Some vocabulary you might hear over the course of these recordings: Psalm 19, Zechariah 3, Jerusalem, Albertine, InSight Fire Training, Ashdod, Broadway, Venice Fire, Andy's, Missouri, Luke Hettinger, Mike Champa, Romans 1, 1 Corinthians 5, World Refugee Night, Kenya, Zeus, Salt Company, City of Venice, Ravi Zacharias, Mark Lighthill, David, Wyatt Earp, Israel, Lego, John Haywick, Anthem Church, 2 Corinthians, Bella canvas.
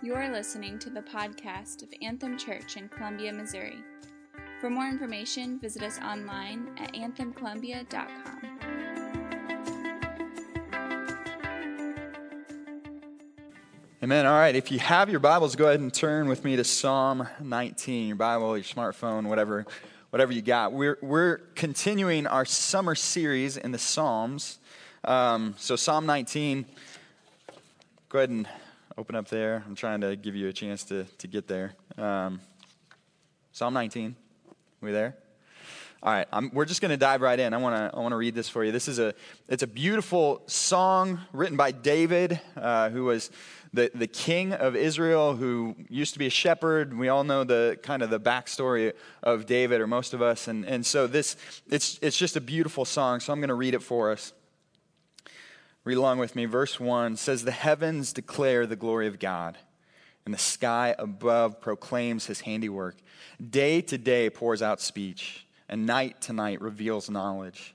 You are listening to the podcast of Anthem Church in Columbia, Missouri. For more information, visit us online at anthemcolumbia.com. Amen. All right, if you have your Bibles, go ahead and turn with me to Psalm 19, your Bible, your smartphone, whatever you got. We're continuing our summer series in the Psalms. So Psalm 19, go ahead and open up there. I'm trying to give you a chance to get there. Psalm 19, we there? All right, we're just going to dive right in. I want to read this for you. This is it's a beautiful song written by David, who was the king of Israel, who used to be a shepherd. We all know the backstory of David, or most of us, and so it's just a beautiful song. So I'm going to read it for us. Read along with me. Verse 1 says, "The heavens declare the glory of God, and the sky above proclaims his handiwork. Day to day pours out speech, and night to night reveals knowledge.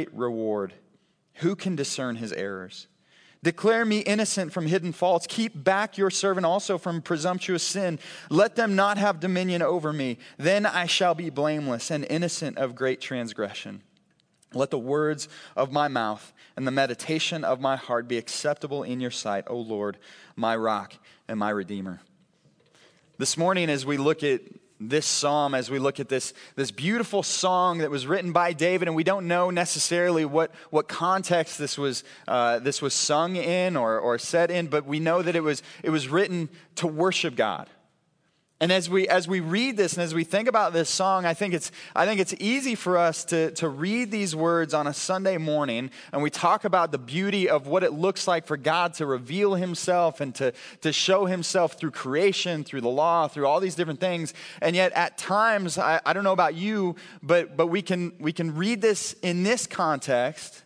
reward. Who can discern his errors? Declare me innocent from hidden faults. Keep back your servant also from presumptuous sin. Let them not have dominion over me. Then I shall be blameless and innocent of great transgression. Let the words of my mouth and the meditation of my heart be acceptable in your sight, O Lord, my rock and my redeemer." This morning, as we look at this psalm, as we look at this beautiful song that was written by David, and we don't know necessarily what context this was sung in or said in, but we know that it was written to worship God. And as we read this and as we think about this song, I think it's easy for us to read these words on a Sunday morning, and we talk about the beauty of what it looks like for God to reveal himself and to show himself through creation, through the law, through all these different things. And yet at times, I don't know about you, but we can read this in this context,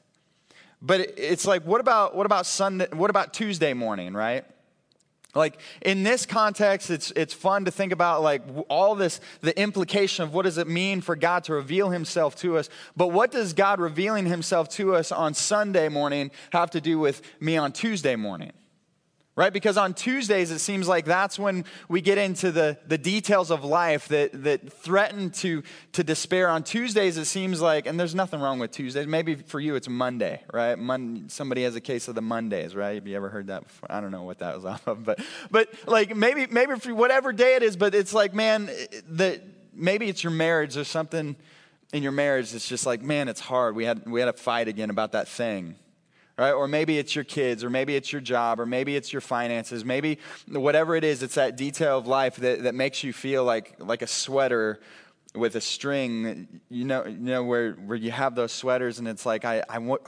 but it's like, what about Sunday, what about Tuesday morning, right? Like, in this context, it's fun to think about, like, all this, the implication of what does it mean for God to reveal himself to us. But what does God revealing himself to us on Sunday morning have to do with me on Tuesday morning? Right? Because on Tuesdays, it seems like that's when we get into the details of life that threaten to despair. On Tuesdays, it seems like, and there's nothing wrong with Tuesdays. Maybe for you, it's Monday, right? Somebody has a case of the Mondays, right? Have you ever heard that before? I don't know what that was off of, but like maybe for whatever day it is, but it's like, man, maybe it's your marriage or something in your marriage that's just like, man, it's hard. We had a fight again about that thing. Right? Or maybe it's your kids, or maybe it's your job, or maybe it's your finances, maybe whatever it is, it's that detail of life that makes you feel like a sweater with a string, you know where you have those sweaters, and it's like, I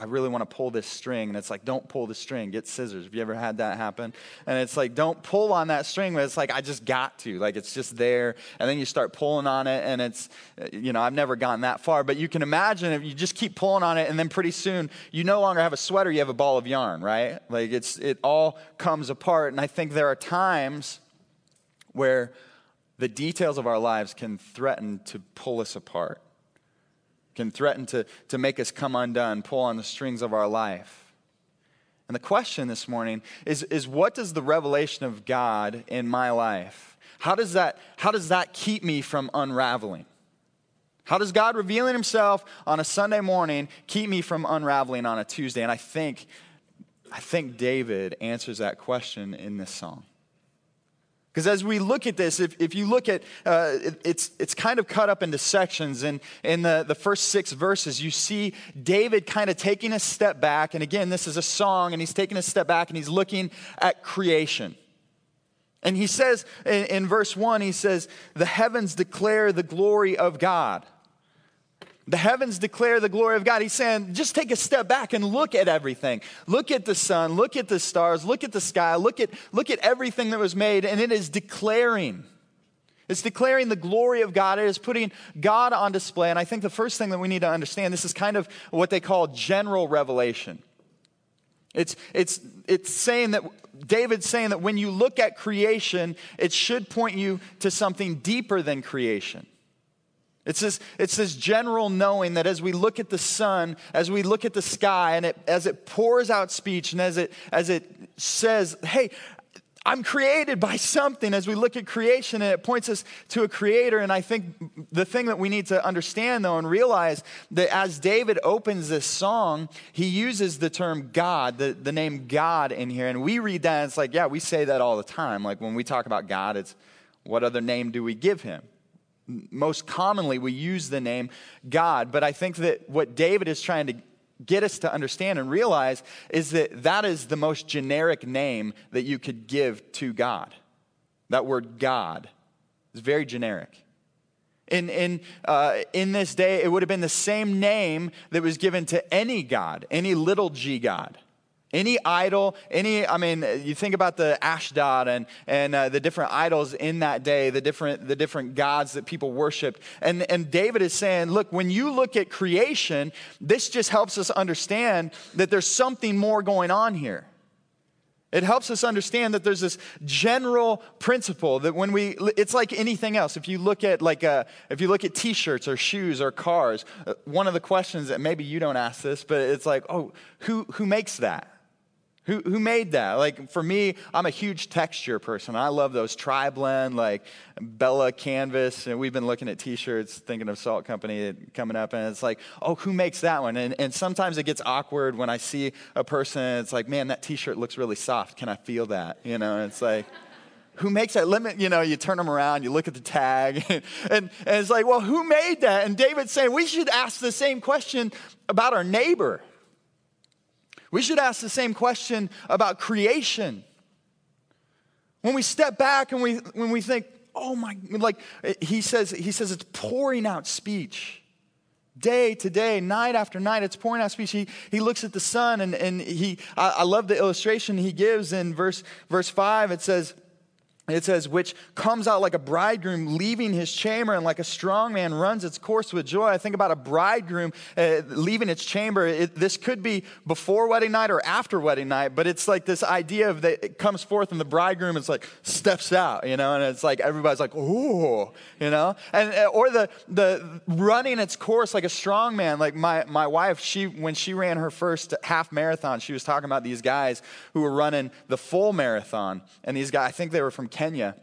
really want to pull this string, and it's like, don't pull the string, get scissors. Have you ever had that happen? And it's like, don't pull on that string, but it's like, I just got to, like, it's just there, and then you start pulling on it, and it's, I've never gotten that far, but you can imagine if you just keep pulling on it, and then pretty soon, you no longer have a sweater, you have a ball of yarn, right? Like, it all comes apart, and I think there are times where the details of our lives can threaten to pull us apart, can threaten to make us come undone, pull on the strings of our life. And the question this morning is what does the revelation of God in my life, how does that keep me from unraveling? How does God revealing himself on a Sunday morning keep me from unraveling on a Tuesday? And I think David answers that question in this song. Because as we look at this, if you look at, it's kind of cut up into sections. And in the first 6 verses, you see David kind of taking a step back. And again, this is a song, and he's taking a step back, and he's looking at creation. And he says in verse 1, he says, the heavens declare the glory of God. The heavens declare the glory of God. He's saying, just take a step back and look at everything. Look at the sun, look at the stars, look at the sky, look at everything that was made, and it is declaring. It's declaring the glory of God. It is putting God on display. And I think the first thing that we need to understand, this is kind of what they call general revelation. It's saying that David's saying that when you look at creation, it should point you to something deeper than creation. It's this general knowing that as we look at the sun, as we look at the sky, and as it pours out speech, and as it says, hey, I'm created by something, as we look at creation, and it points us to a creator. And I think the thing that we need to understand, though, and realize that as David opens this song, he uses the term God, the name God in here. And we read that, and it's like, yeah, we say that all the time. Like when we talk about God, it's what other name do we give him? Most commonly, we use the name God. But I think that what David is trying to get us to understand and realize is that that is the most generic name that you could give to God. That word God is very generic. In this day, it would have been the same name that was given to any god, any little g god. Any idol, you think about the Ashdod and the different idols in that day, the different gods that people worshiped. And David is saying, look, when you look at creation, this just helps us understand that there's something more going on here. It helps us understand that there's this general principle that when it's like anything else. If you look at t-shirts or shoes or cars, one of the questions that maybe you don't ask this, but it's like, oh, who makes that? Who made that? Like for me, I'm a huge texture person. I love those tri-blend, like Bella canvas. And we've been looking at t-shirts, thinking of Salt Company coming up. And it's like, oh, who makes that one? And sometimes it gets awkward when I see a person. It's like, man, that t-shirt looks really soft. Can I feel that? You know, it's like, who makes that? You turn them around, you look at the tag. And it's like, well, who made that? And David's saying, we should ask the same question about our neighbor. We should ask the same question about creation. When we step back and when we think, oh my, like he says it's pouring out speech. Day to day, night after night, it's pouring out speech. He looks at the sun and I love the illustration he gives in verse 5. It says, which comes out like a bridegroom leaving his chamber, and like a strong man runs its course with joy. I think about a bridegroom leaving its chamber. This could be before wedding night or after wedding night, but it's like this idea of that it comes forth and the bridegroom is like steps out, you know, and it's like everybody's like, ooh, you know, and or the running its course like a strong man. Like my wife, when she ran her first half marathon, she was talking about these guys who were running the full marathon, and these guys, I think they were from Kenya,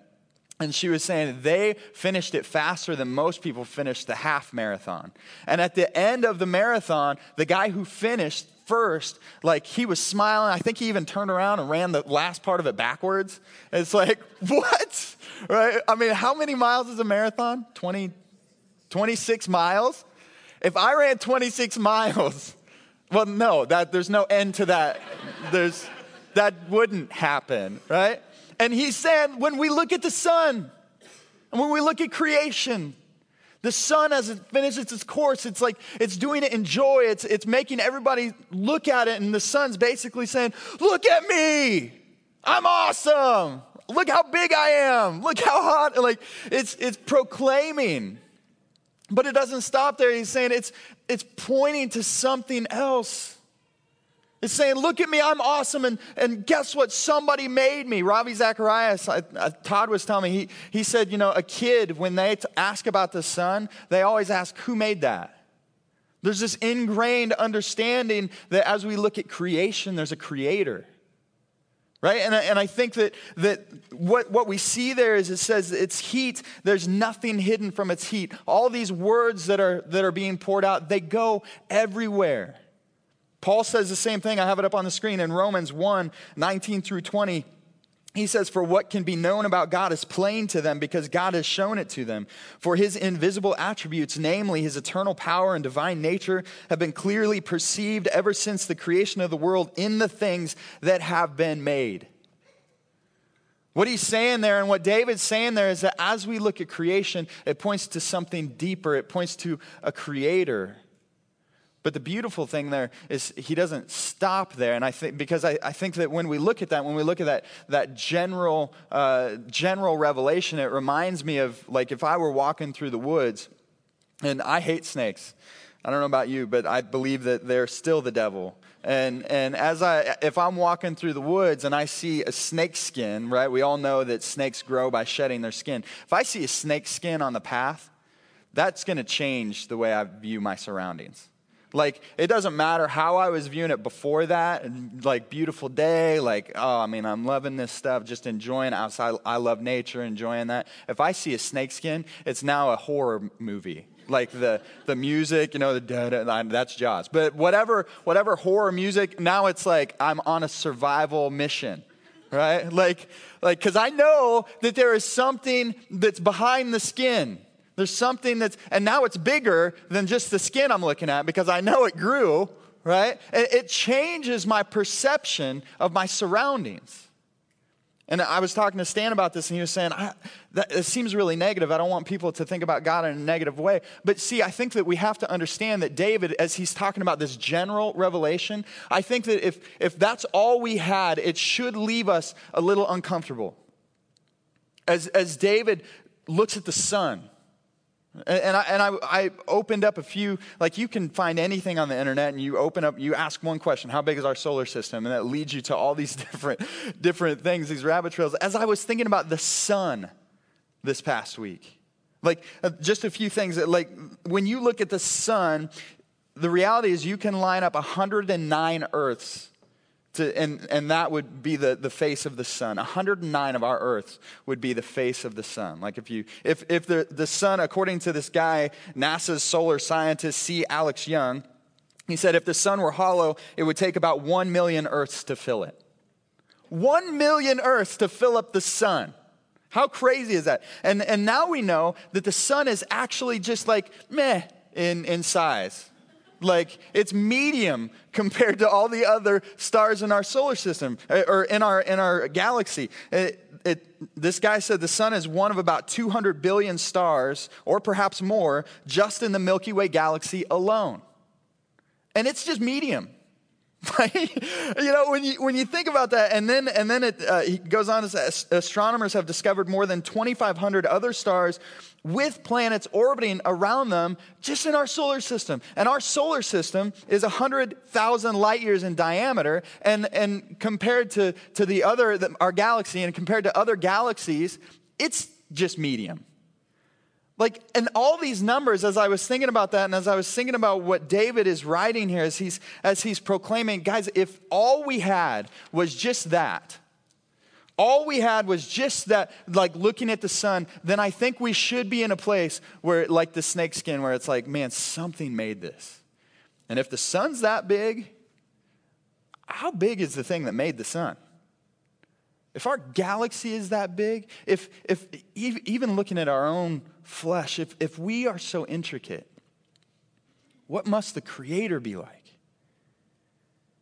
and she was saying they finished it faster than most people finished the half marathon. And at the end of the marathon, the guy who finished first, like he was smiling. I think he even turned around and ran the last part of it backwards. It's like, what? Right? I mean, how many miles is a marathon? 26 miles? If I ran 26 miles, well, no, that there's no end to that. That wouldn't happen, right? And he said, when we look at the sun, and when we look at creation, the sun, as it finishes its course, it's like it's doing it in joy. It's making everybody look at it, and the sun's basically saying, look at me. I'm awesome. Look how big I am. Look how hot. Like it's proclaiming. But it doesn't stop there. He's saying it's pointing to something else. It's saying, look at me, I'm awesome, and guess what? Somebody made me. Ravi Zacharias, Todd was telling me, he said, you know, a kid, when they ask about the sun, they always ask, who made that? There's this ingrained understanding that as we look at creation, there's a creator, right? And I think that what we see there is it says it's heat. There's nothing hidden from its heat. All these words that are being poured out, they go everywhere. Paul says the same thing. I have it up on the screen in Romans 1, 19 through 20. He says, for what can be known about God is plain to them because God has shown it to them. For his invisible attributes, namely his eternal power and divine nature, have been clearly perceived ever since the creation of the world in the things that have been made. What he's saying there and what David's saying there is that as we look at creation, it points to something deeper. It points to a creator. But the beautiful thing there is he doesn't stop there. And I think because I think that when we look at that, that general revelation, it reminds me of like if I were walking through the woods, and I hate snakes. I don't know about you, but I believe that they're still the devil. And if I'm walking through the woods and I see a snake skin, right? We all know that snakes grow by shedding their skin. If I see a snake skin on the path, that's going to change the way I view my surroundings. Like, it doesn't matter how I was viewing it before that, and like, beautiful day, like, oh, I mean, I'm loving this stuff, just enjoying outside. I love nature, enjoying that. If I see a snakeskin, it's now a horror movie. Like, the music, you know, the da-da, that's Jaws. But whatever horror music, now it's like, I'm on a survival mission. Right? Like, because I know that there is something that's behind the skin. There's something and now it's bigger than just the skin I'm looking at because I know it grew, right? It changes my perception of my surroundings. And I was talking to Stan about this, and he was saying, it seems really negative. I don't want people to think about God in a negative way. But see, I think that we have to understand that David, as he's talking about this general revelation, I think that if that's all we had, it should leave us a little uncomfortable. As David looks at the sun, And I opened up a few, like you can find anything on the internet and you open up, you ask one question, how big is our solar system? And that leads you to all these different things, these rabbit trails. As I was thinking about the sun this past week, like just a few things that like when you look at the sun, the reality is you can line up 109 Earths and that would be the face of the sun. 109 of our Earths would be the face of the sun. Like if the sun, according to this guy, NASA's solar scientist C. Alex Young, he said if the sun were hollow, it would take about 1 million Earths to fill it. 1 million Earths to fill up the sun. How crazy is that? And now we know that the sun is actually just like meh in size. Like, it's medium compared to all the other stars in our solar system, or in our galaxy. This guy said the sun is one of about 200 billion stars, or perhaps more, just in the Milky Way galaxy alone. And it's just medium. Like, you know, when you think about that, and then he goes on to say, astronomers have discovered more than 2,500 other stars with planets orbiting around them just in our solar system. And our solar system is 100,000 light years in diameter, and compared to our galaxy, and compared to other galaxies, it's just medium. Like, and all these numbers, as I was thinking about that, and as I was thinking about what David is writing here, as he's proclaiming, guys, if all we had was just that, like looking at the sun, then I think we should be in a place where, like the snakeskin, where it's like, man, something made this. And if the sun's that big, how big is the thing that made the sun? If our galaxy is that big, if even looking at our own flesh, if we are so intricate, what must the Creator be like?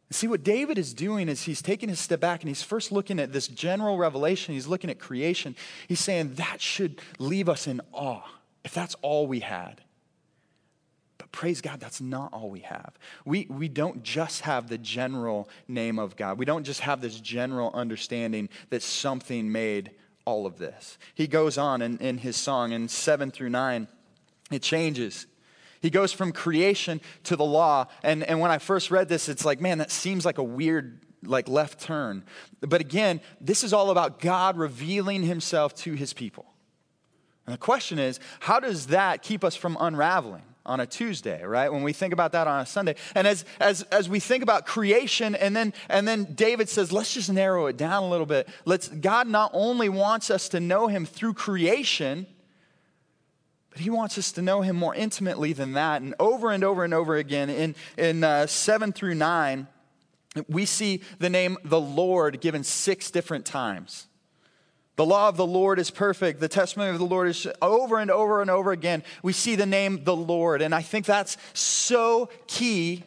And see, what David is doing is he's taking a step back and he's first looking at this general revelation. He's looking at creation. He's saying that should leave us in awe if that's all we had. But praise God, that's not all we have. We don't just have the general name of God. We don't just have this general understanding that something made all of this. He goes on in his song in 7-9, it changes. He goes from creation to the law. And when I first read this, it's like, man, that seems like a weird, like left turn. But again, this is all about God revealing himself to his people. And the question is, how does that keep us from unraveling on a Tuesday, right? When we think about that on a Sunday. And as we think about creation, and then David says, let's just narrow it down a little bit. God not only wants us to know him through creation, but he wants us to know him more intimately than that. And over and over and over again, in 7-9, we see the name the Lord given 6 different times. The law of the Lord is perfect. The testimony of the Lord is over and over and over again. We see the name the Lord. And I think that's so key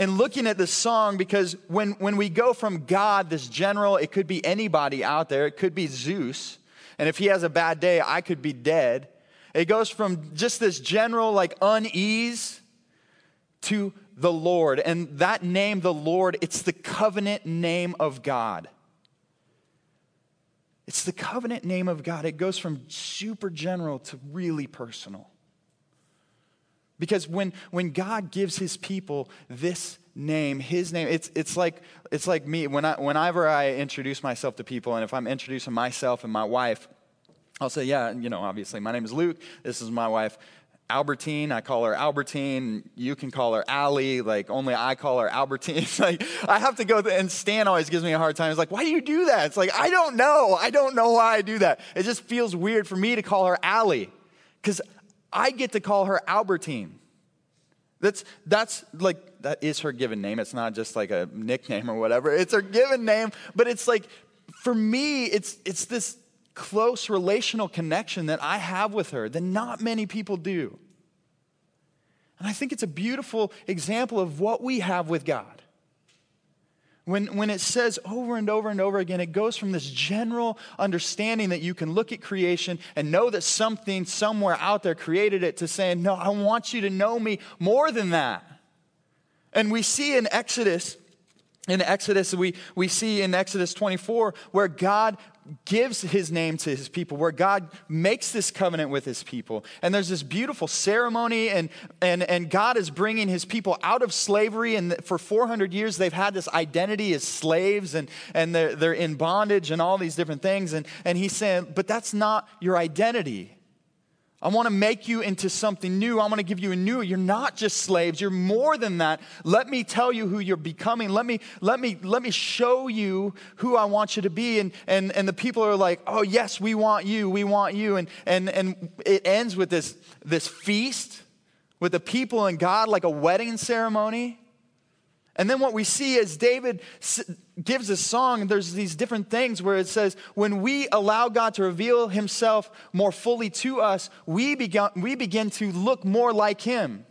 in looking at this song, because when we go from God, this general, it could be anybody out there. It could be Zeus. And if he has a bad day, I could be dead. It goes from just this general like unease to the Lord. And that name, the Lord, it's the covenant name of God. It's the covenant name of God. It goes from super general to really personal. Because when God gives his people this name, his name, it's like me. Whenever I introduce myself to people, and if I'm introducing myself and my wife, I'll say, yeah, you know, obviously, my name is Luke. This is my wife, Albertine. I call her Albertine. You can call her Allie. Like, only I call her Albertine. It's like, I have to go, and Stan always gives me a hard time. It's like, why do you do that? It's like, I don't know. I don't know why I do that. It just feels weird for me to call her Allie, because I get to call her Albertine. That's like, that is her given name. It's not just like a nickname or whatever. It's her given name, but it's like, for me, it's this close relational connection that I have with her that not many people do. And I think it's a beautiful example of what we have with God. When it says over and over and over again, it goes from this general understanding that you can look at creation and know that something somewhere out there created it, to saying, no, I want you to know me more than that. And we see in Exodus, we see in Exodus 24 where God gives his name to his people, where God makes this covenant with his people. And there's this beautiful ceremony, and God is bringing his people out of slavery. And for 400 years, they've had this identity as slaves, and they're in bondage and all these different things. And he's saying, but that's not your identity. I want to make you into something new. I want to give you a new. You're not just slaves. You're more than that. Let me tell you who you're becoming. Let me show you who I want you to be. And the people are like, oh yes, we want you. We want you. And it ends with this feast with the people and God, like a wedding ceremony. And then what we see is David gives a song, and there's these different things where it says, when we allow God to reveal himself more fully to us, we begin to look more like him.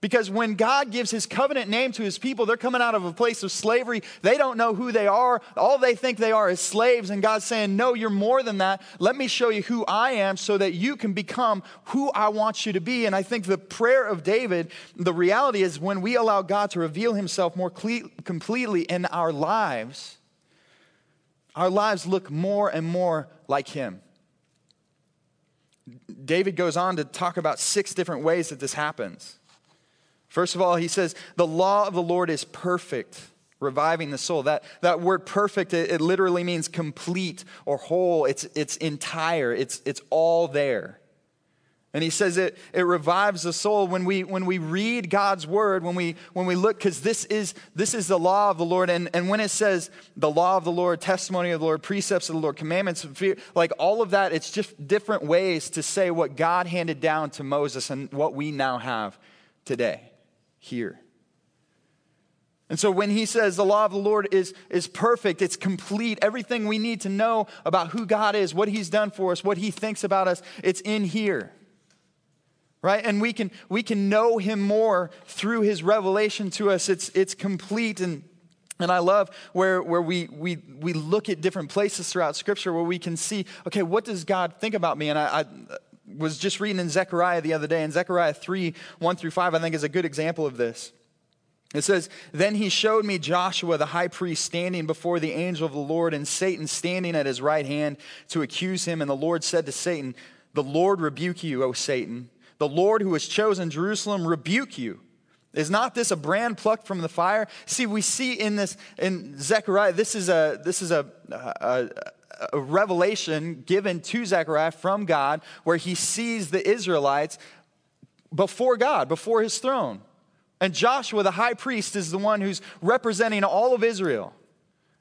Because when God gives his covenant name to his people, they're coming out of a place of slavery. They don't know who they are. All they think they are is slaves. And God's saying, no, you're more than that. Let me show you who I am so that you can become who I want you to be. And I think the prayer of David, the reality is when we allow God to reveal himself more completely in our lives look more and more like him. David goes on to talk about 6 different ways that this happens. First of all, he says, the law of the Lord is perfect, reviving the soul. That word perfect, it literally means complete or whole. It's entire. It's all there. And he says it revives the soul. When we read God's word, when we look, because this is the law of the Lord. And when it says the law of the Lord, testimony of the Lord, precepts of the Lord, commandments, fear, like all of that, it's just different ways to say what God handed down to Moses and what we now have today. Here. And so when he says the law of the Lord is perfect, it's complete. Everything we need to know about who God is, what he's done for us, what he thinks about us, it's in here. Right? And we can know him more through his revelation to us. It's complete. And I love where we look at different places throughout Scripture where we can see, okay, what does God think about me? And I was just reading in Zechariah the other day, and Zechariah 3, 1 through 5, I think is a good example of this. It says, then he showed me Joshua, the high priest, standing before the angel of the Lord, and Satan standing at his right hand to accuse him. And the Lord said to Satan, the Lord rebuke you, O Satan. The Lord who has chosen Jerusalem rebuke you. Is not this a brand plucked from the fire? See, we see in Zechariah, this is a revelation given to Zechariah from God where he sees the Israelites before God, before his throne. And Joshua, the high priest, is the one who's representing all of Israel.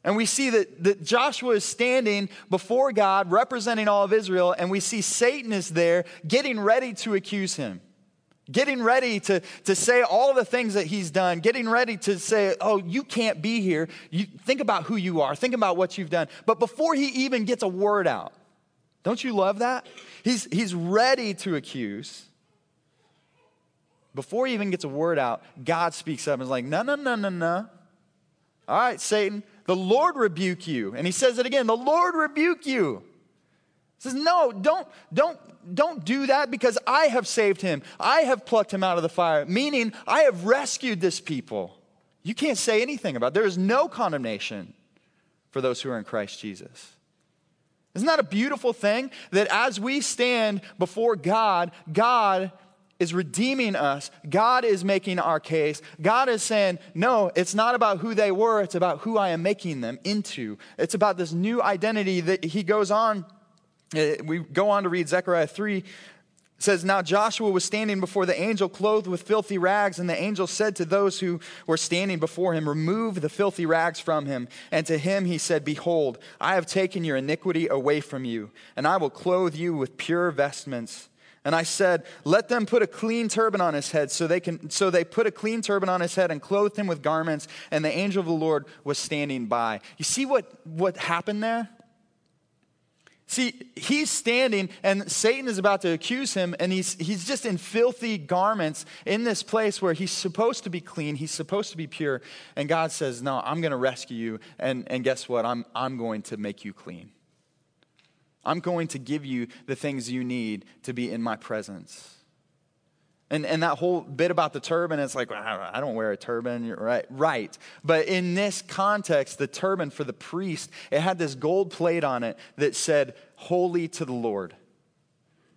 And we see that Joshua is standing before God, representing all of Israel, and we see Satan is there getting ready to accuse him, Getting ready to say all the things that he's done. Getting ready to say, oh, you can't be here. You think about who you are. Think about what you've done. But before he even gets a word out, don't you love that? He's ready to accuse. Before he even gets a word out, God speaks up and is like, no, no, no, no, no. All right, Satan, the Lord rebuke you. And he says it again, the Lord rebuke you. He says, no, don't do that because I have saved him. I have plucked him out of the fire, meaning I have rescued this people. You can't say anything about it. There is no condemnation for those who are in Christ Jesus. Isn't that a beautiful thing? That as we stand before God, God is redeeming us. God is making our case. God is saying, no, it's not about who they were. It's about who I am making them into. It's about this new identity that he goes on. We go on to read Zechariah 3. It says, now Joshua was standing before the angel clothed with filthy rags. And the angel said to those who were standing before him, remove the filthy rags from him. And to him he said, behold, I have taken your iniquity away from you. And I will clothe you with pure vestments. And I said, let them put a clean turban on his head. So they put a clean turban on his head and clothed him with garments. And the angel of the Lord was standing by. You see what happened there? See, he's standing and Satan is about to accuse him, and he's just in filthy garments in this place where he's supposed to be clean, he's supposed to be pure, and God says, no, I'm going to rescue you, and guess what? I'm going to make you clean. I'm going to give you the things you need to be in my presence. And that whole bit about the turban, it's like, I don't wear a turban, you're right. Right. But in this context, the turban for the priest, it had this gold plate on it that said, holy to the Lord.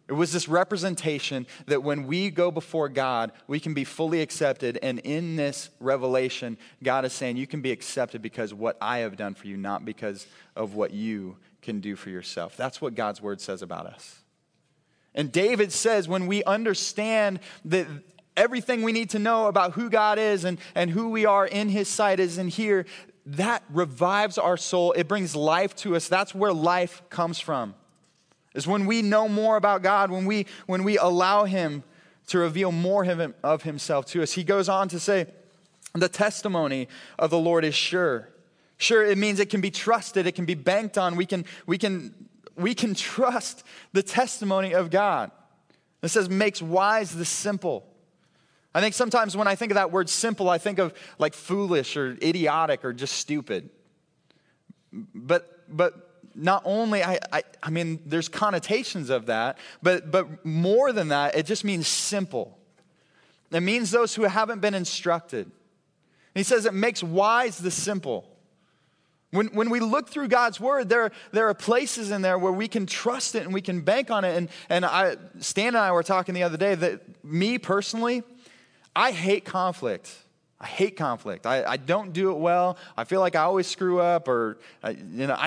It was this representation that when we go before God, we can be fully accepted. And in this revelation, God is saying, you can be accepted because of what I have done for you, not because of what you can do for yourself. That's what God's word says about us. And David says when we understand that everything we need to know about who God is and who we are in his sight is in here, that revives our soul. It brings life to us. That's where life comes from. Is when we know more about God, when we allow him to reveal more of himself to us. He goes on to say, the testimony of the Lord is sure. Sure, it means it can be trusted. It can be banked on. We can trust the testimony of God. It says, makes wise the simple. I think sometimes when I think of that word simple, I think of like foolish or idiotic or just stupid. But not only, I mean, there's connotations of that, but more than that, it just means simple. It means those who haven't been instructed. And he says it makes wise the simple. When we look through God's word, there are places in there where we can trust it and we can bank on it. And Stan and I were talking the other day that me personally, I hate conflict. I hate conflict. I don't do it well. I feel like I always screw up, or I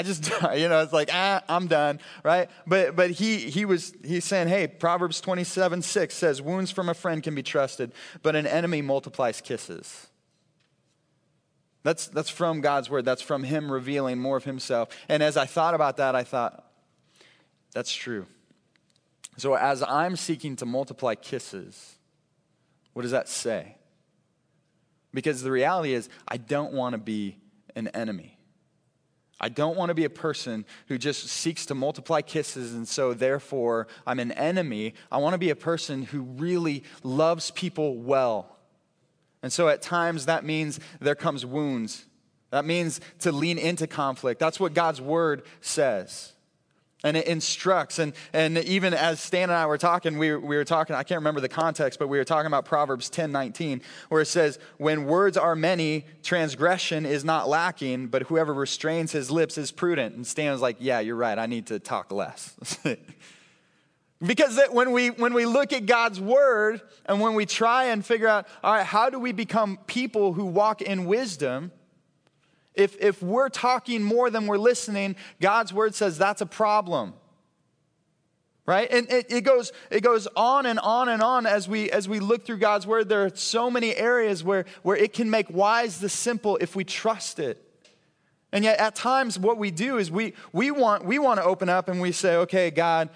just it's like I'm done, right? But he's saying, hey, Proverbs 27:6 says, wounds from a friend can be trusted, but an enemy multiplies kisses. That's from God's word. That's from him revealing more of himself. And as I thought about that, I thought, that's true. So as I'm seeking to multiply kisses, what does that say? Because the reality is, I don't want to be an enemy. I don't want to be a person who just seeks to multiply kisses, and so therefore I'm an enemy. I want to be a person who really loves people well. And so at times that means there comes wounds. That means to lean into conflict. That's what God's word says. And it instructs. And even as Stan and I were talking, we were talking, I can't remember the context, but we were talking about Proverbs 10:19, where it says, when words are many, transgression is not lacking, but whoever restrains his lips is prudent. And Stan was like, yeah, you're right. I need to talk less. Because that when we look at God's word and when we try and figure out, all right, how do we become people who walk in wisdom? If we're talking more than we're listening, God's word says that's a problem. Right? And it goes on and on and on as we look through God's word. There are so many areas where it can make wise the simple if we trust it. And yet at times what we do is we want to open up and we say, okay, God,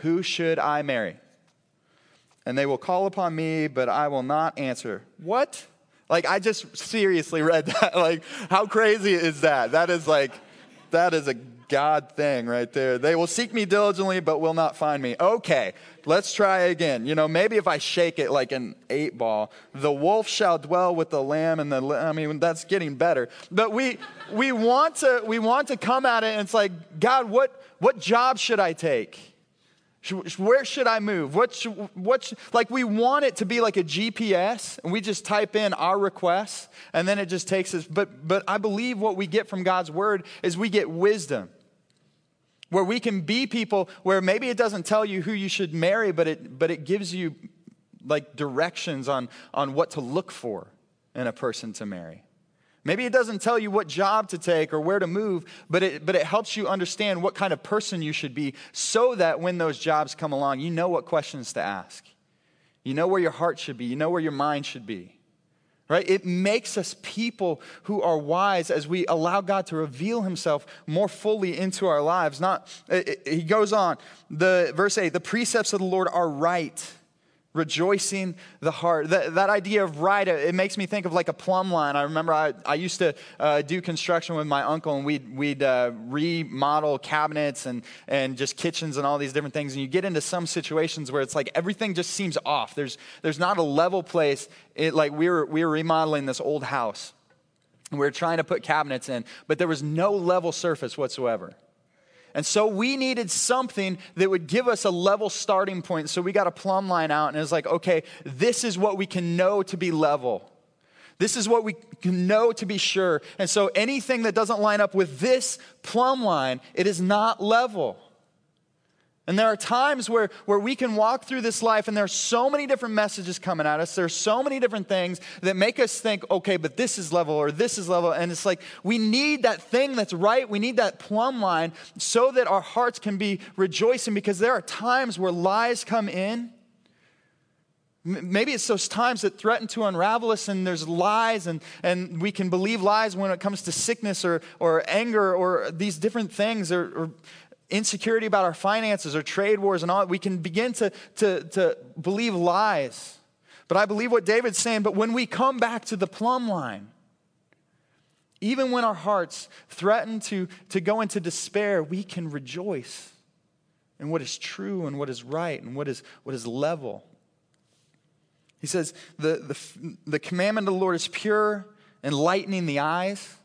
who should I marry? and they will call upon me, but I will not answer. What? Like, I just seriously read that. Like, how crazy is that? That is like, that is a God thing right there. They will seek me diligently, but will not find me. Okay, let's try again. You know, maybe if I shake it like an 8-ball, the wolf shall dwell with the lamb, and I mean, that's getting better. But we want to come at it, and it's like, God, what job should I take? Where should I move? Like, we want it to be like a GPS, and we just type in our requests, and then it just takes us. But I believe what we get from God's word is we get wisdom, where we can be people where maybe it doesn't tell you who you should marry, but it gives you like directions on what to look for in a person to marry. Maybe it doesn't tell you what job to take or where to move, but it helps you understand what kind of person you should be so that when those jobs come along, you know what questions to ask. You know where your heart should be. You know where your mind should be, right? It makes us people who are wise as we allow God to reveal himself more fully into our lives. He goes on, verse 8, the precepts of the Lord are right, rejoicing the heart. That idea of right, it makes me think of like a plumb line. I remember I used to do construction with my uncle, and we'd remodel cabinets and just kitchens and all these different things. And you get into some situations where it's like everything just seems off. There's not a level place. We were remodeling this old house, and we were trying to put cabinets in, but there was no level surface whatsoever. And so we needed something that would give us a level starting point. So we got a plumb line out, and it was like, okay, this is what we can know to be level. This is what we can know to be sure. And so anything that doesn't line up with this plumb line, it is not level. And there are times where we can walk through this life, and there are so many different messages coming at us. There are so many different things that make us think, okay, but this is level or this is level. And it's like we need that thing that's right. We need that plumb line so that our hearts can be rejoicing, because there are times where lies come in. Maybe it's those times that threaten to unravel us, and there's lies, and we can believe lies when it comes to sickness or anger or these different things or insecurity about our finances or trade wars and all. We can begin to believe lies. But I believe what David's saying, but when we come back to the plumb line, even when our hearts threaten to go into despair, we can rejoice in what is true and what is right and what is level. He says, the commandment of the Lord is pure, enlightening the eyes.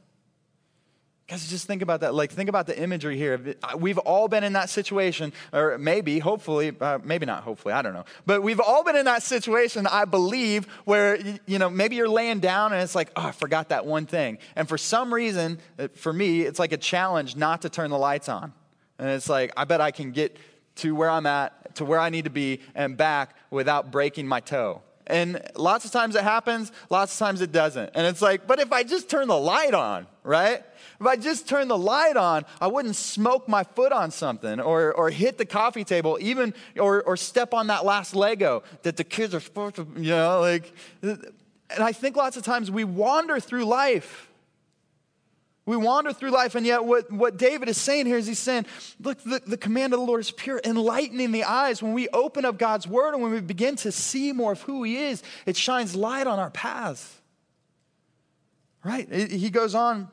Guys, just think about that. Like, think about the imagery here. We've all been in that situation, or maybe, hopefully, maybe not hopefully, I don't know. But we've all been in that situation, I believe, where, you know, maybe you're laying down and it's like, oh, I forgot that one thing. And for some reason, for me, it's like a challenge not to turn the lights on. And it's like, I bet I can get to where I'm at, to where I need to be and back without breaking my toe. And lots of times it happens, lots of times it doesn't. And it's like, but if I just turn the light on, right? If I just turn the light on, I wouldn't smoke my foot on something or hit the coffee table, even or step on that last Lego that the kids are supposed to, you know, like. And I think lots of times we wander through life. We wander through life, and yet what David is saying here is he's saying, look, the command of the Lord is pure, enlightening the eyes. When we open up God's word and when we begin to see more of who he is, it shines light on our paths. Right? He goes on,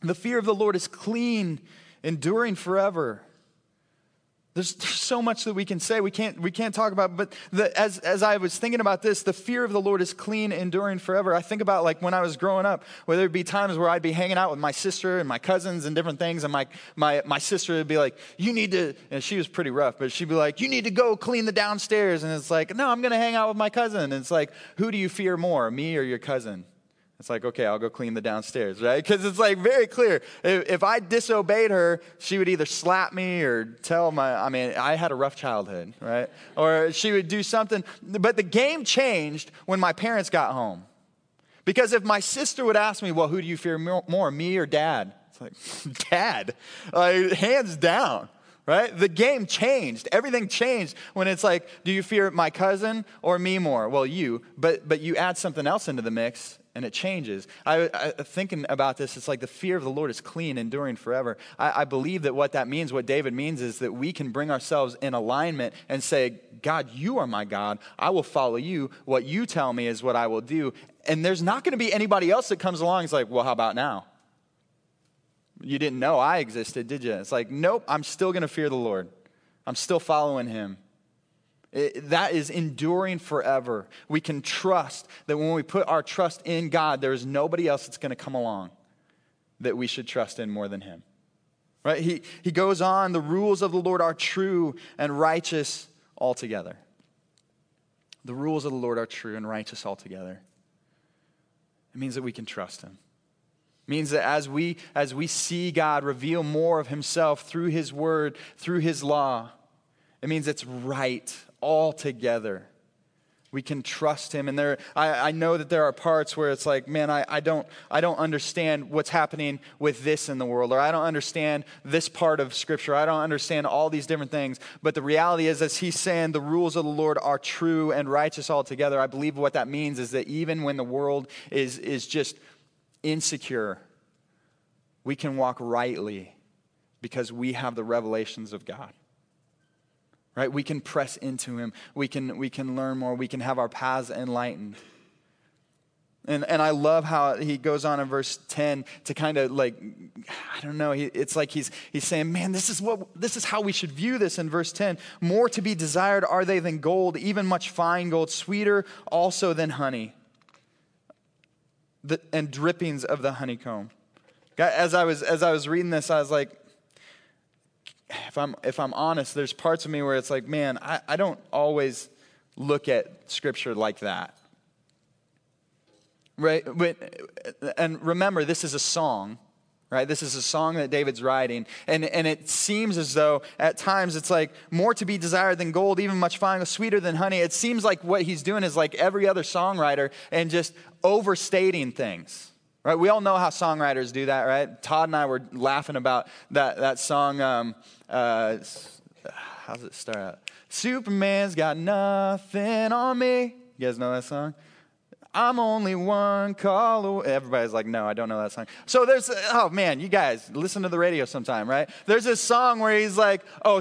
the fear of the Lord is clean, enduring forever. There's so much that we can say. We can't talk about, but as I was thinking about this, the fear of the Lord is clean, enduring forever. I think about like when I was growing up, where there'd be times where I'd be hanging out with my sister and my cousins and different things, and my sister would be like, you need to, and she was pretty rough, but she'd be like, you need to go clean the downstairs. And it's like, no, I'm going to hang out with my cousin. And it's like, who do you fear more, me or your cousin? It's like, okay, I'll go clean the downstairs, right? Because it's like very clear. If I disobeyed her, she would either slap me or I had a rough childhood, right? Or she would do something. But the game changed when my parents got home. Because if my sister would ask me, well, who do you fear more, me or dad? It's like, dad, hands down, right? The game changed. Everything changed when it's like, do you fear my cousin or me more? Well, you, but you add something else into the mix. and it changes. Thinking about this, it's like the fear of the Lord is clean, enduring forever. I believe that what that means, what David means, is that we can bring ourselves in alignment and say, God, you are my God. I will follow you. What you tell me is what I will do. And there's not going to be anybody else that comes along and is like, well, how about now? You didn't know I existed, did you? It's like, nope, I'm still going to fear the Lord. I'm still following him. That is enduring forever. We can trust that when we put our trust in God, there is nobody else that's going to come along that we should trust in more than him. Right? He goes on, the rules of the Lord are true and righteous altogether. The rules of the Lord are true and righteous altogether. It means that we can trust him. Means that as we see God reveal more of himself through his word, through his law, it means it's right altogether. We can trust him. And there, I know that there are parts where it's like, man, I don't understand what's happening with this in the world, or I don't understand this part of Scripture. I don't understand all these different things. But the reality is, as he's saying, the rules of the Lord are true and righteous altogether. I believe what that means is that even when the world is just insecure, we can walk rightly because we have the revelations of God. Right? We can press into him. We can learn more. We can have our paths enlightened. And I love how he goes on in verse 10 to kind of like, I don't know, it's like he's saying, man, this is how we should view this in verse 10. More to be desired are they than gold, even much fine gold, sweeter also than honey. And drippings of the honeycomb. As I was reading this, I was like, if I'm honest, there's parts of me where it's like, man, I don't always look at Scripture like that, right? And remember, this is a song, right? This is a song that David's writing, and it seems as though at times it's like more to be desired than gold, even much finer, sweeter than honey. It seems like what he's doing is like every other songwriter and just overstating things, right? We all know how songwriters do that, right? Todd and I were laughing about that song. How's it start out? Superman's got nothing on me. You guys know that song? I'm only one call away. Everybody's like, no, I don't know that song. So there's, oh man, you guys, listen to the radio sometime, right? There's this song where he's like, oh,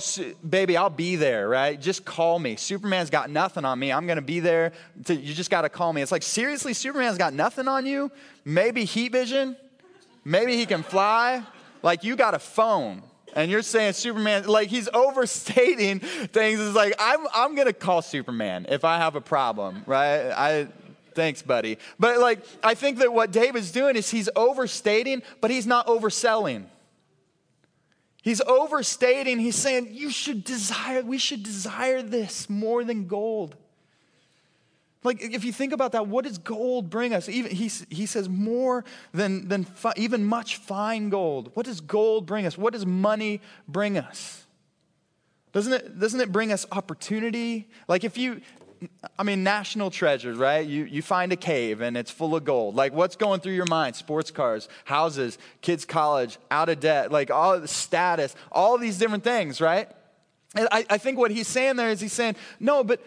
baby, I'll be there, right? Just call me. Superman's got nothing on me. I'm going to be there. You just got to call me. It's like, seriously, Superman's got nothing on you? Maybe heat vision? Maybe he can fly? Like, you got a phone. And you're saying Superman, like he's overstating things. It's like, I'm going to call Superman if I have a problem, right? Thanks, buddy. But like, I think that what David's doing is he's overstating, but he's not overselling. He's overstating. He's saying, we should desire this more than gold. Like, if you think about that, what does gold bring us? Even he says more than even much fine gold. What does gold bring us? What does money bring us? Doesn't it bring us opportunity? Like national treasures, right? You find a cave and it's full of gold. Like, what's going through your mind? Sports cars, houses, kids' college, out of debt, like all the status, all these different things, right? And I think what he's saying there is he's saying, no, but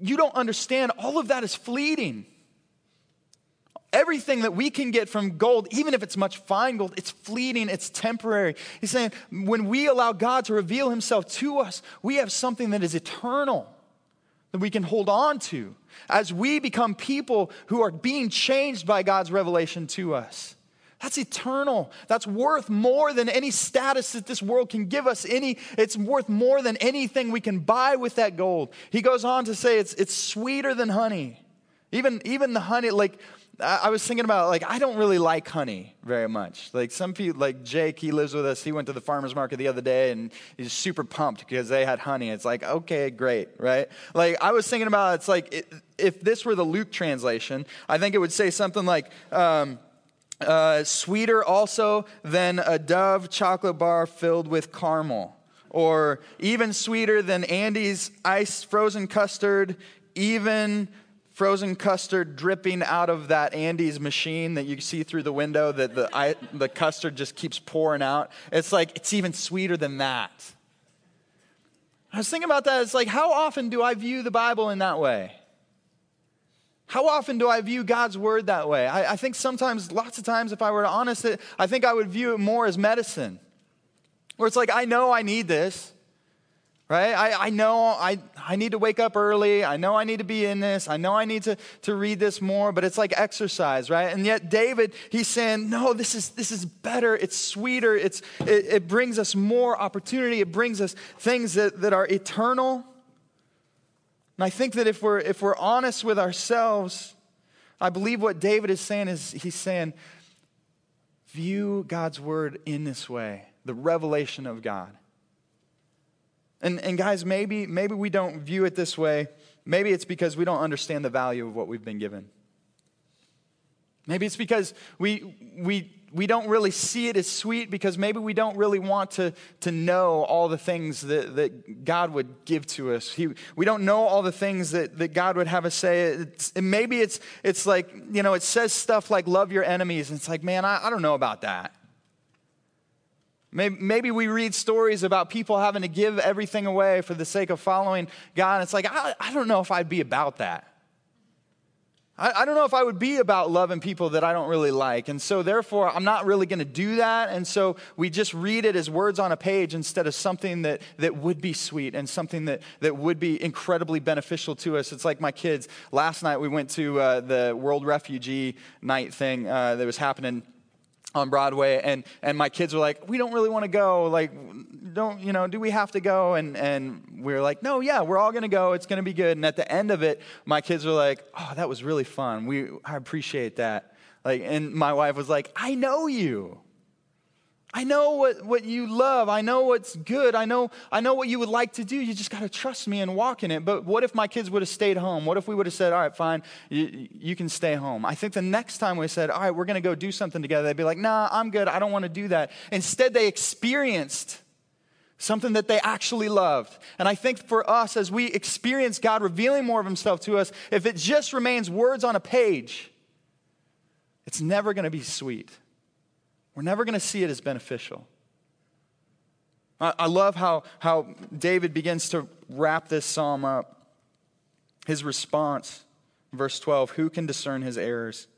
you don't understand. All of that is fleeting. Everything that we can get from gold, even if it's much fine gold, it's fleeting, it's temporary. He's saying when we allow God to reveal himself to us, we have something that is eternal, that we can hold on to as we become people who are being changed by God's revelation to us. That's eternal. That's worth more than any status that this world can give us. It's worth more than anything we can buy with that gold. He goes on to say it's sweeter than honey. Even the honey, like I was thinking about, like, I don't really like honey very much. Like some people, like Jake, he lives with us. He went to the farmer's market the other day and he's super pumped because they had honey. It's like, okay, great, right? Like I was thinking about, it's like if this were the Luke translation, I think it would say something like sweeter also than a Dove chocolate bar filled with caramel, or even sweeter than Andy's iced frozen custard, even frozen custard dripping out of that Andy's machine that you see through the window that the custard just keeps pouring out. It's like, it's even sweeter than that. I was thinking about that. It's like, how often do I view the Bible in that way? How often do I view God's word that way? I think sometimes, lots of times, if I were to honest it, I think I would view it more as medicine. Where it's like, I know I need this, right? I know I need to wake up early. I know I need to be in this. I know I need to read this more, but it's like exercise, right? And yet David, he's saying, no, this is better. It's sweeter. It brings us more opportunity. It brings us things that are eternal. And I think that if we're honest with ourselves, I believe what David is saying is he's saying, view God's word in this way, the revelation of God. And guys, maybe we don't view it this way. Maybe it's because we don't understand the value of what we've been given. Maybe it's because we don't really see it as sweet because maybe we don't really want to know all the things that God would give to us. We don't know all the things that God would have us say. Maybe it's like, you know, it says stuff like love your enemies. And it's like, man, I don't know about that. Maybe we read stories about people having to give everything away for the sake of following God. And it's like, I don't know if I'd be about that. I don't know if I would be about loving people that I don't really like. And so therefore, I'm not really going to do that. And so we just read it as words on a page instead of something that would be sweet and something that would be incredibly beneficial to us. It's like my kids. Last night we went to the World Refugee Night thing that was happening on Broadway. And my kids were like, we don't really want to go. Like, do we have to go? And we were like, no, yeah, we're all going to go. It's going to be good. And at the end of it, my kids were like, oh, that was really fun. I appreciate that. Like, and my wife was like, I know you. I know what you love. I know what's good. I know what you would like to do. You just got to trust me and walk in it. But what if my kids would have stayed home? What if we would have said, all right, fine, you can stay home? I think the next time we said, all right, we're going to go do something together, they'd be like, nah, I'm good. I don't want to do that. Instead, they experienced something that they actually loved. And I think for us, as we experience God revealing more of himself to us, if it just remains words on a page, it's never going to be sweet. We're never going to see it as beneficial. I love how David begins to wrap this psalm up. His response, verse 12, who can discern his errors?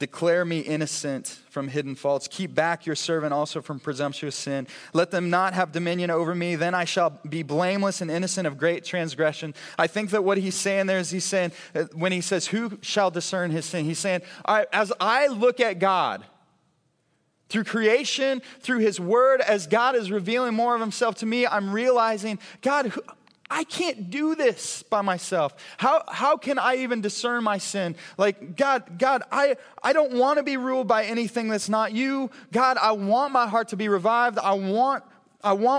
Declare me innocent from hidden faults. Keep back your servant also from presumptuous sin. Let them not have dominion over me. Then I shall be blameless and innocent of great transgression. I think that what he's saying there is he's saying, when he says, who shall discern his sin? He's saying, all right, as I look at God, through creation, through his word, as God is revealing more of himself to me, I'm realizing, God, I can't do this by myself. How can I even discern my sin? Like, God, I don't want to be ruled by anything that's not you. God, I want my heart to be revived. I want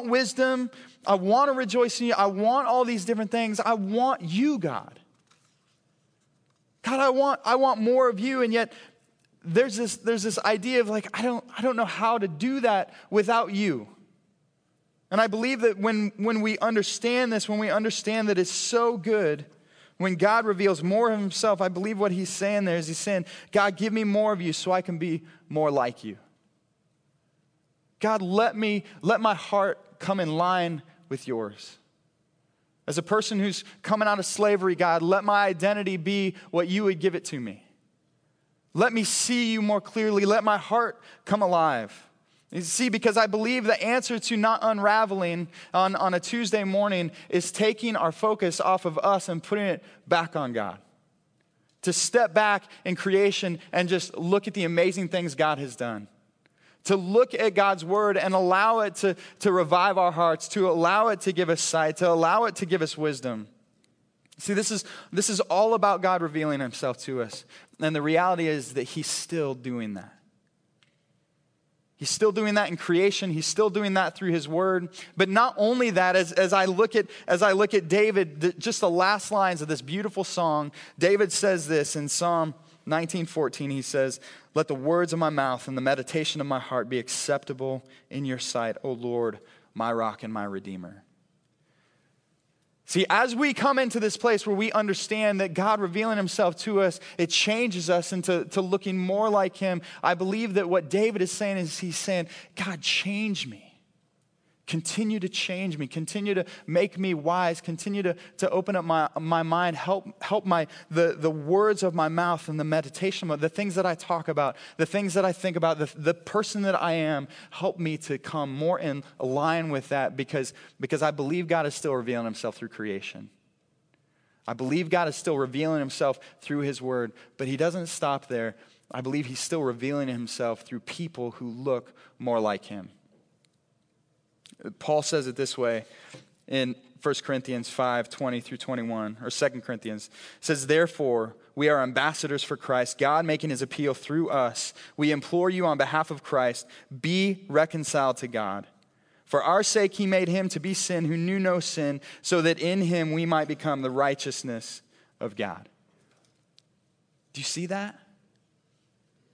wisdom. I want to rejoice in you. I want all these different things. I want you, God. God, I want more of you, and yet there's this idea of like, I don't know how to do that without you. And I believe that when we understand this, when we understand that it's so good, when God reveals more of himself, I believe what he's saying there is he's saying, God, give me more of you so I can be more like you. God, let my heart come in line with yours. As a person who's coming out of slavery, God, let my identity be what you would give it to me. Let me see you more clearly. Let my heart come alive. You see, because I believe the answer to not unraveling on a Tuesday morning is taking our focus off of us and putting it back on God. To step back in creation and just look at the amazing things God has done. To look at God's word and allow it to revive our hearts, to allow it to give us sight, to allow it to give us wisdom. See, this is all about God revealing himself to us. And the reality is that he's still doing that. He's still doing that in creation. He's still doing that through his word. But not only that, as I look at David, just the last lines of this beautiful song, David says this in Psalm 19:14. He says, let the words of my mouth and the meditation of my heart be acceptable in your sight, O Lord, my rock and my redeemer. See, as we come into this place where we understand that God revealing himself to us, it changes us into looking more like him. I believe that what David is saying is he's saying, God, change me. Continue to change me. Continue to make me wise. Continue to open up my mind. Help the words of my mouth and the meditation, the things that I talk about, the things that I think about, the person that I am. Help me to come more in line with that because I believe God is still revealing himself through creation. I believe God is still revealing himself through his word, but he doesn't stop there. I believe he's still revealing himself through people who look more like him. Paul says it this way in 1 Corinthians 5, 20 through 21, or 2 Corinthians. It says, therefore, we are ambassadors for Christ, God making his appeal through us. We implore you on behalf of Christ, be reconciled to God. For our sake he made him to be sin who knew no sin, so that in him we might become the righteousness of God. Do you see that?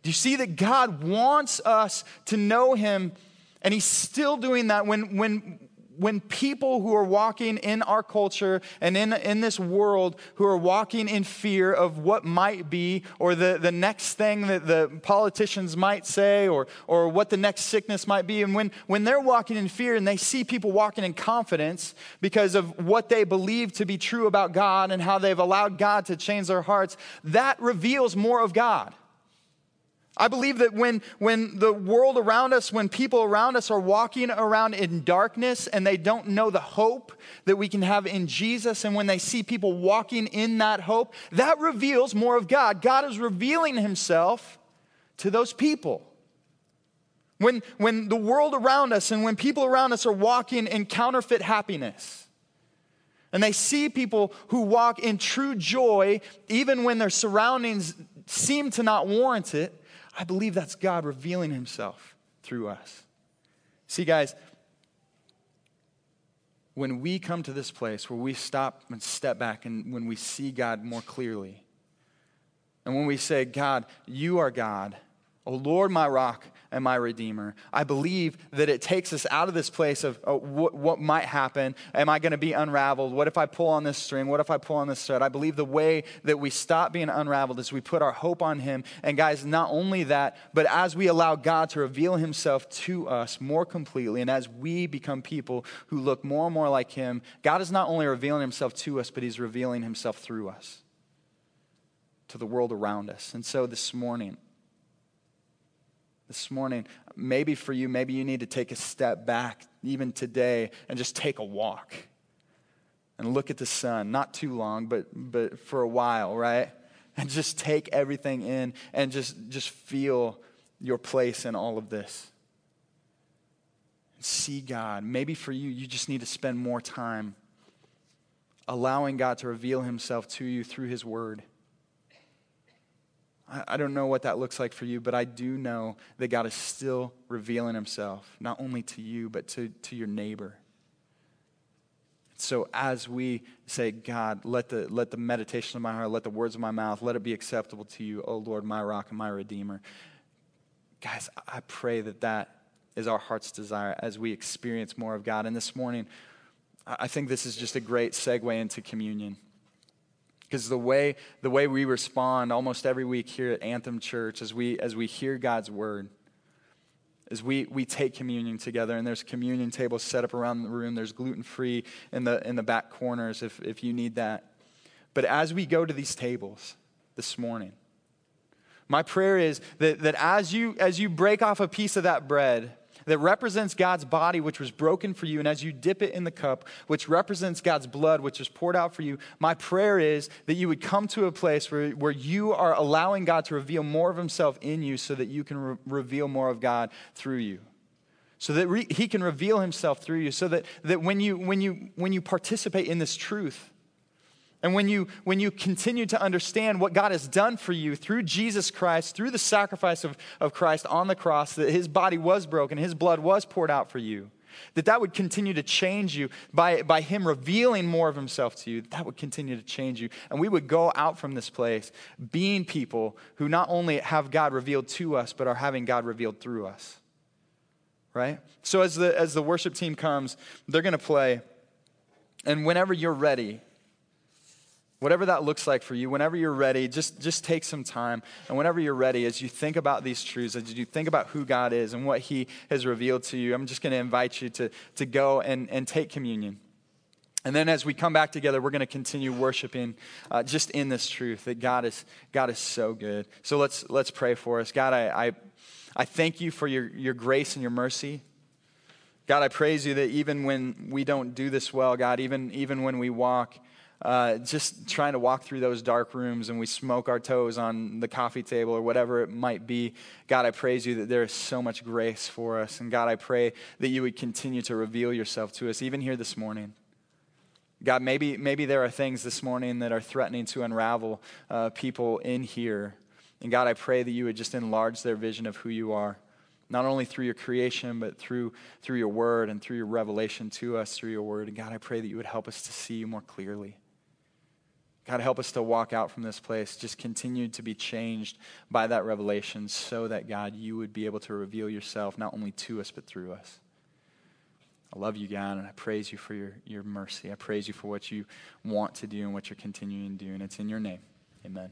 Do you see that God wants us to know him? And he's still doing that when people who are walking in our culture and in this world who are walking in fear of what might be or the next thing that the politicians might say or what the next sickness might be. And when they're walking in fear and they see people walking in confidence because of what they believe to be true about God and how they've allowed God to change their hearts, that reveals more of God. I believe that when the world around us, when people around us are walking around in darkness and they don't know the hope that we can have in Jesus, and when they see people walking in that hope, that reveals more of God. God is revealing himself to those people. When the world around us and when people around us are walking in counterfeit happiness, and they see people who walk in true joy, even when their surroundings seem to not warrant it, I believe that's God revealing himself through us. See, guys, when we come to this place where we stop and step back and when we see God more clearly, and when we say, God, you are God, O Lord, my rock and my redeemer, I believe that it takes us out of this place of what might happen. Am I going to be unraveled? What if I pull on this string? What if I pull on this thread? I believe the way that we stop being unraveled is we put our hope on him. And guys, not only that, but as we allow God to reveal himself to us more completely, and as we become people who look more and more like him, God is not only revealing himself to us, but he's revealing himself through us to the world around us. And so this morning, maybe for you, maybe you need to take a step back even today and just take a walk and look at the sun, not too long, but for a while, right? And just take everything in and just feel your place in all of this. See God. Maybe for you, you just need to spend more time allowing God to reveal himself to you through his word. I don't know what that looks like for you, but I do know that God is still revealing himself, not only to you, but to your neighbor. So as we say, God, let the meditation of my heart, let the words of my mouth, let it be acceptable to you, O Lord, my rock and my redeemer. Guys, I pray that is our heart's desire as we experience more of God. And this morning, I think this is just a great segue into communion. Because the way we respond almost every week here at Anthem Church as we hear God's word, is we take communion together, and there's communion tables set up around the room. There's gluten-free in the back corners if you need that. But as we go to these tables this morning, my prayer is that as you break off a piece of that bread that represents God's body, which was broken for you, and as you dip it in the cup, which represents God's blood, which is poured out for you, my prayer is that you would come to a place where you are allowing God to reveal more of himself in you so that you can reveal more of God through you, so that he can reveal himself through you, so that when you participate in this truth, and when you continue to understand what God has done for you through Jesus Christ, through the sacrifice of Christ on the cross, that his body was broken, his blood was poured out for you, that would continue to change you by him revealing more of himself to you, that would continue to change you. And we would go out from this place being people who not only have God revealed to us, but are having God revealed through us, right? So as the worship team comes, they're going to play. And whenever you're ready, Whatever that looks like for you, whenever you're ready, just take some time. And whenever you're ready, as you think about these truths, as you think about who God is and what he has revealed to you, I'm just going to invite you to go and take communion. And then as we come back together, we're going to continue worshiping just in this truth that God is so good. So let's pray for us. God, I thank you for your grace and your mercy. God, I praise you that even when we don't do this well, God, even when we walk, just trying to walk through those dark rooms and we smoke our toes on the coffee table or whatever it might be. God, I praise you that there is so much grace for us. And God, I pray that you would continue to reveal yourself to us, even here this morning. God, maybe there are things this morning that are threatening to unravel people in here. And God, I pray that you would just enlarge their vision of who you are, not only through your creation, but through your word and through your revelation to us through your word. And God, I pray that you would help us to see you more clearly. God, help us to walk out from this place, just continue to be changed by that revelation so that, God, you would be able to reveal yourself not only to us, but through us. I love you, God, and I praise you for your mercy. I praise you for what you want to do and what you're continuing to do, and it's in your name. Amen.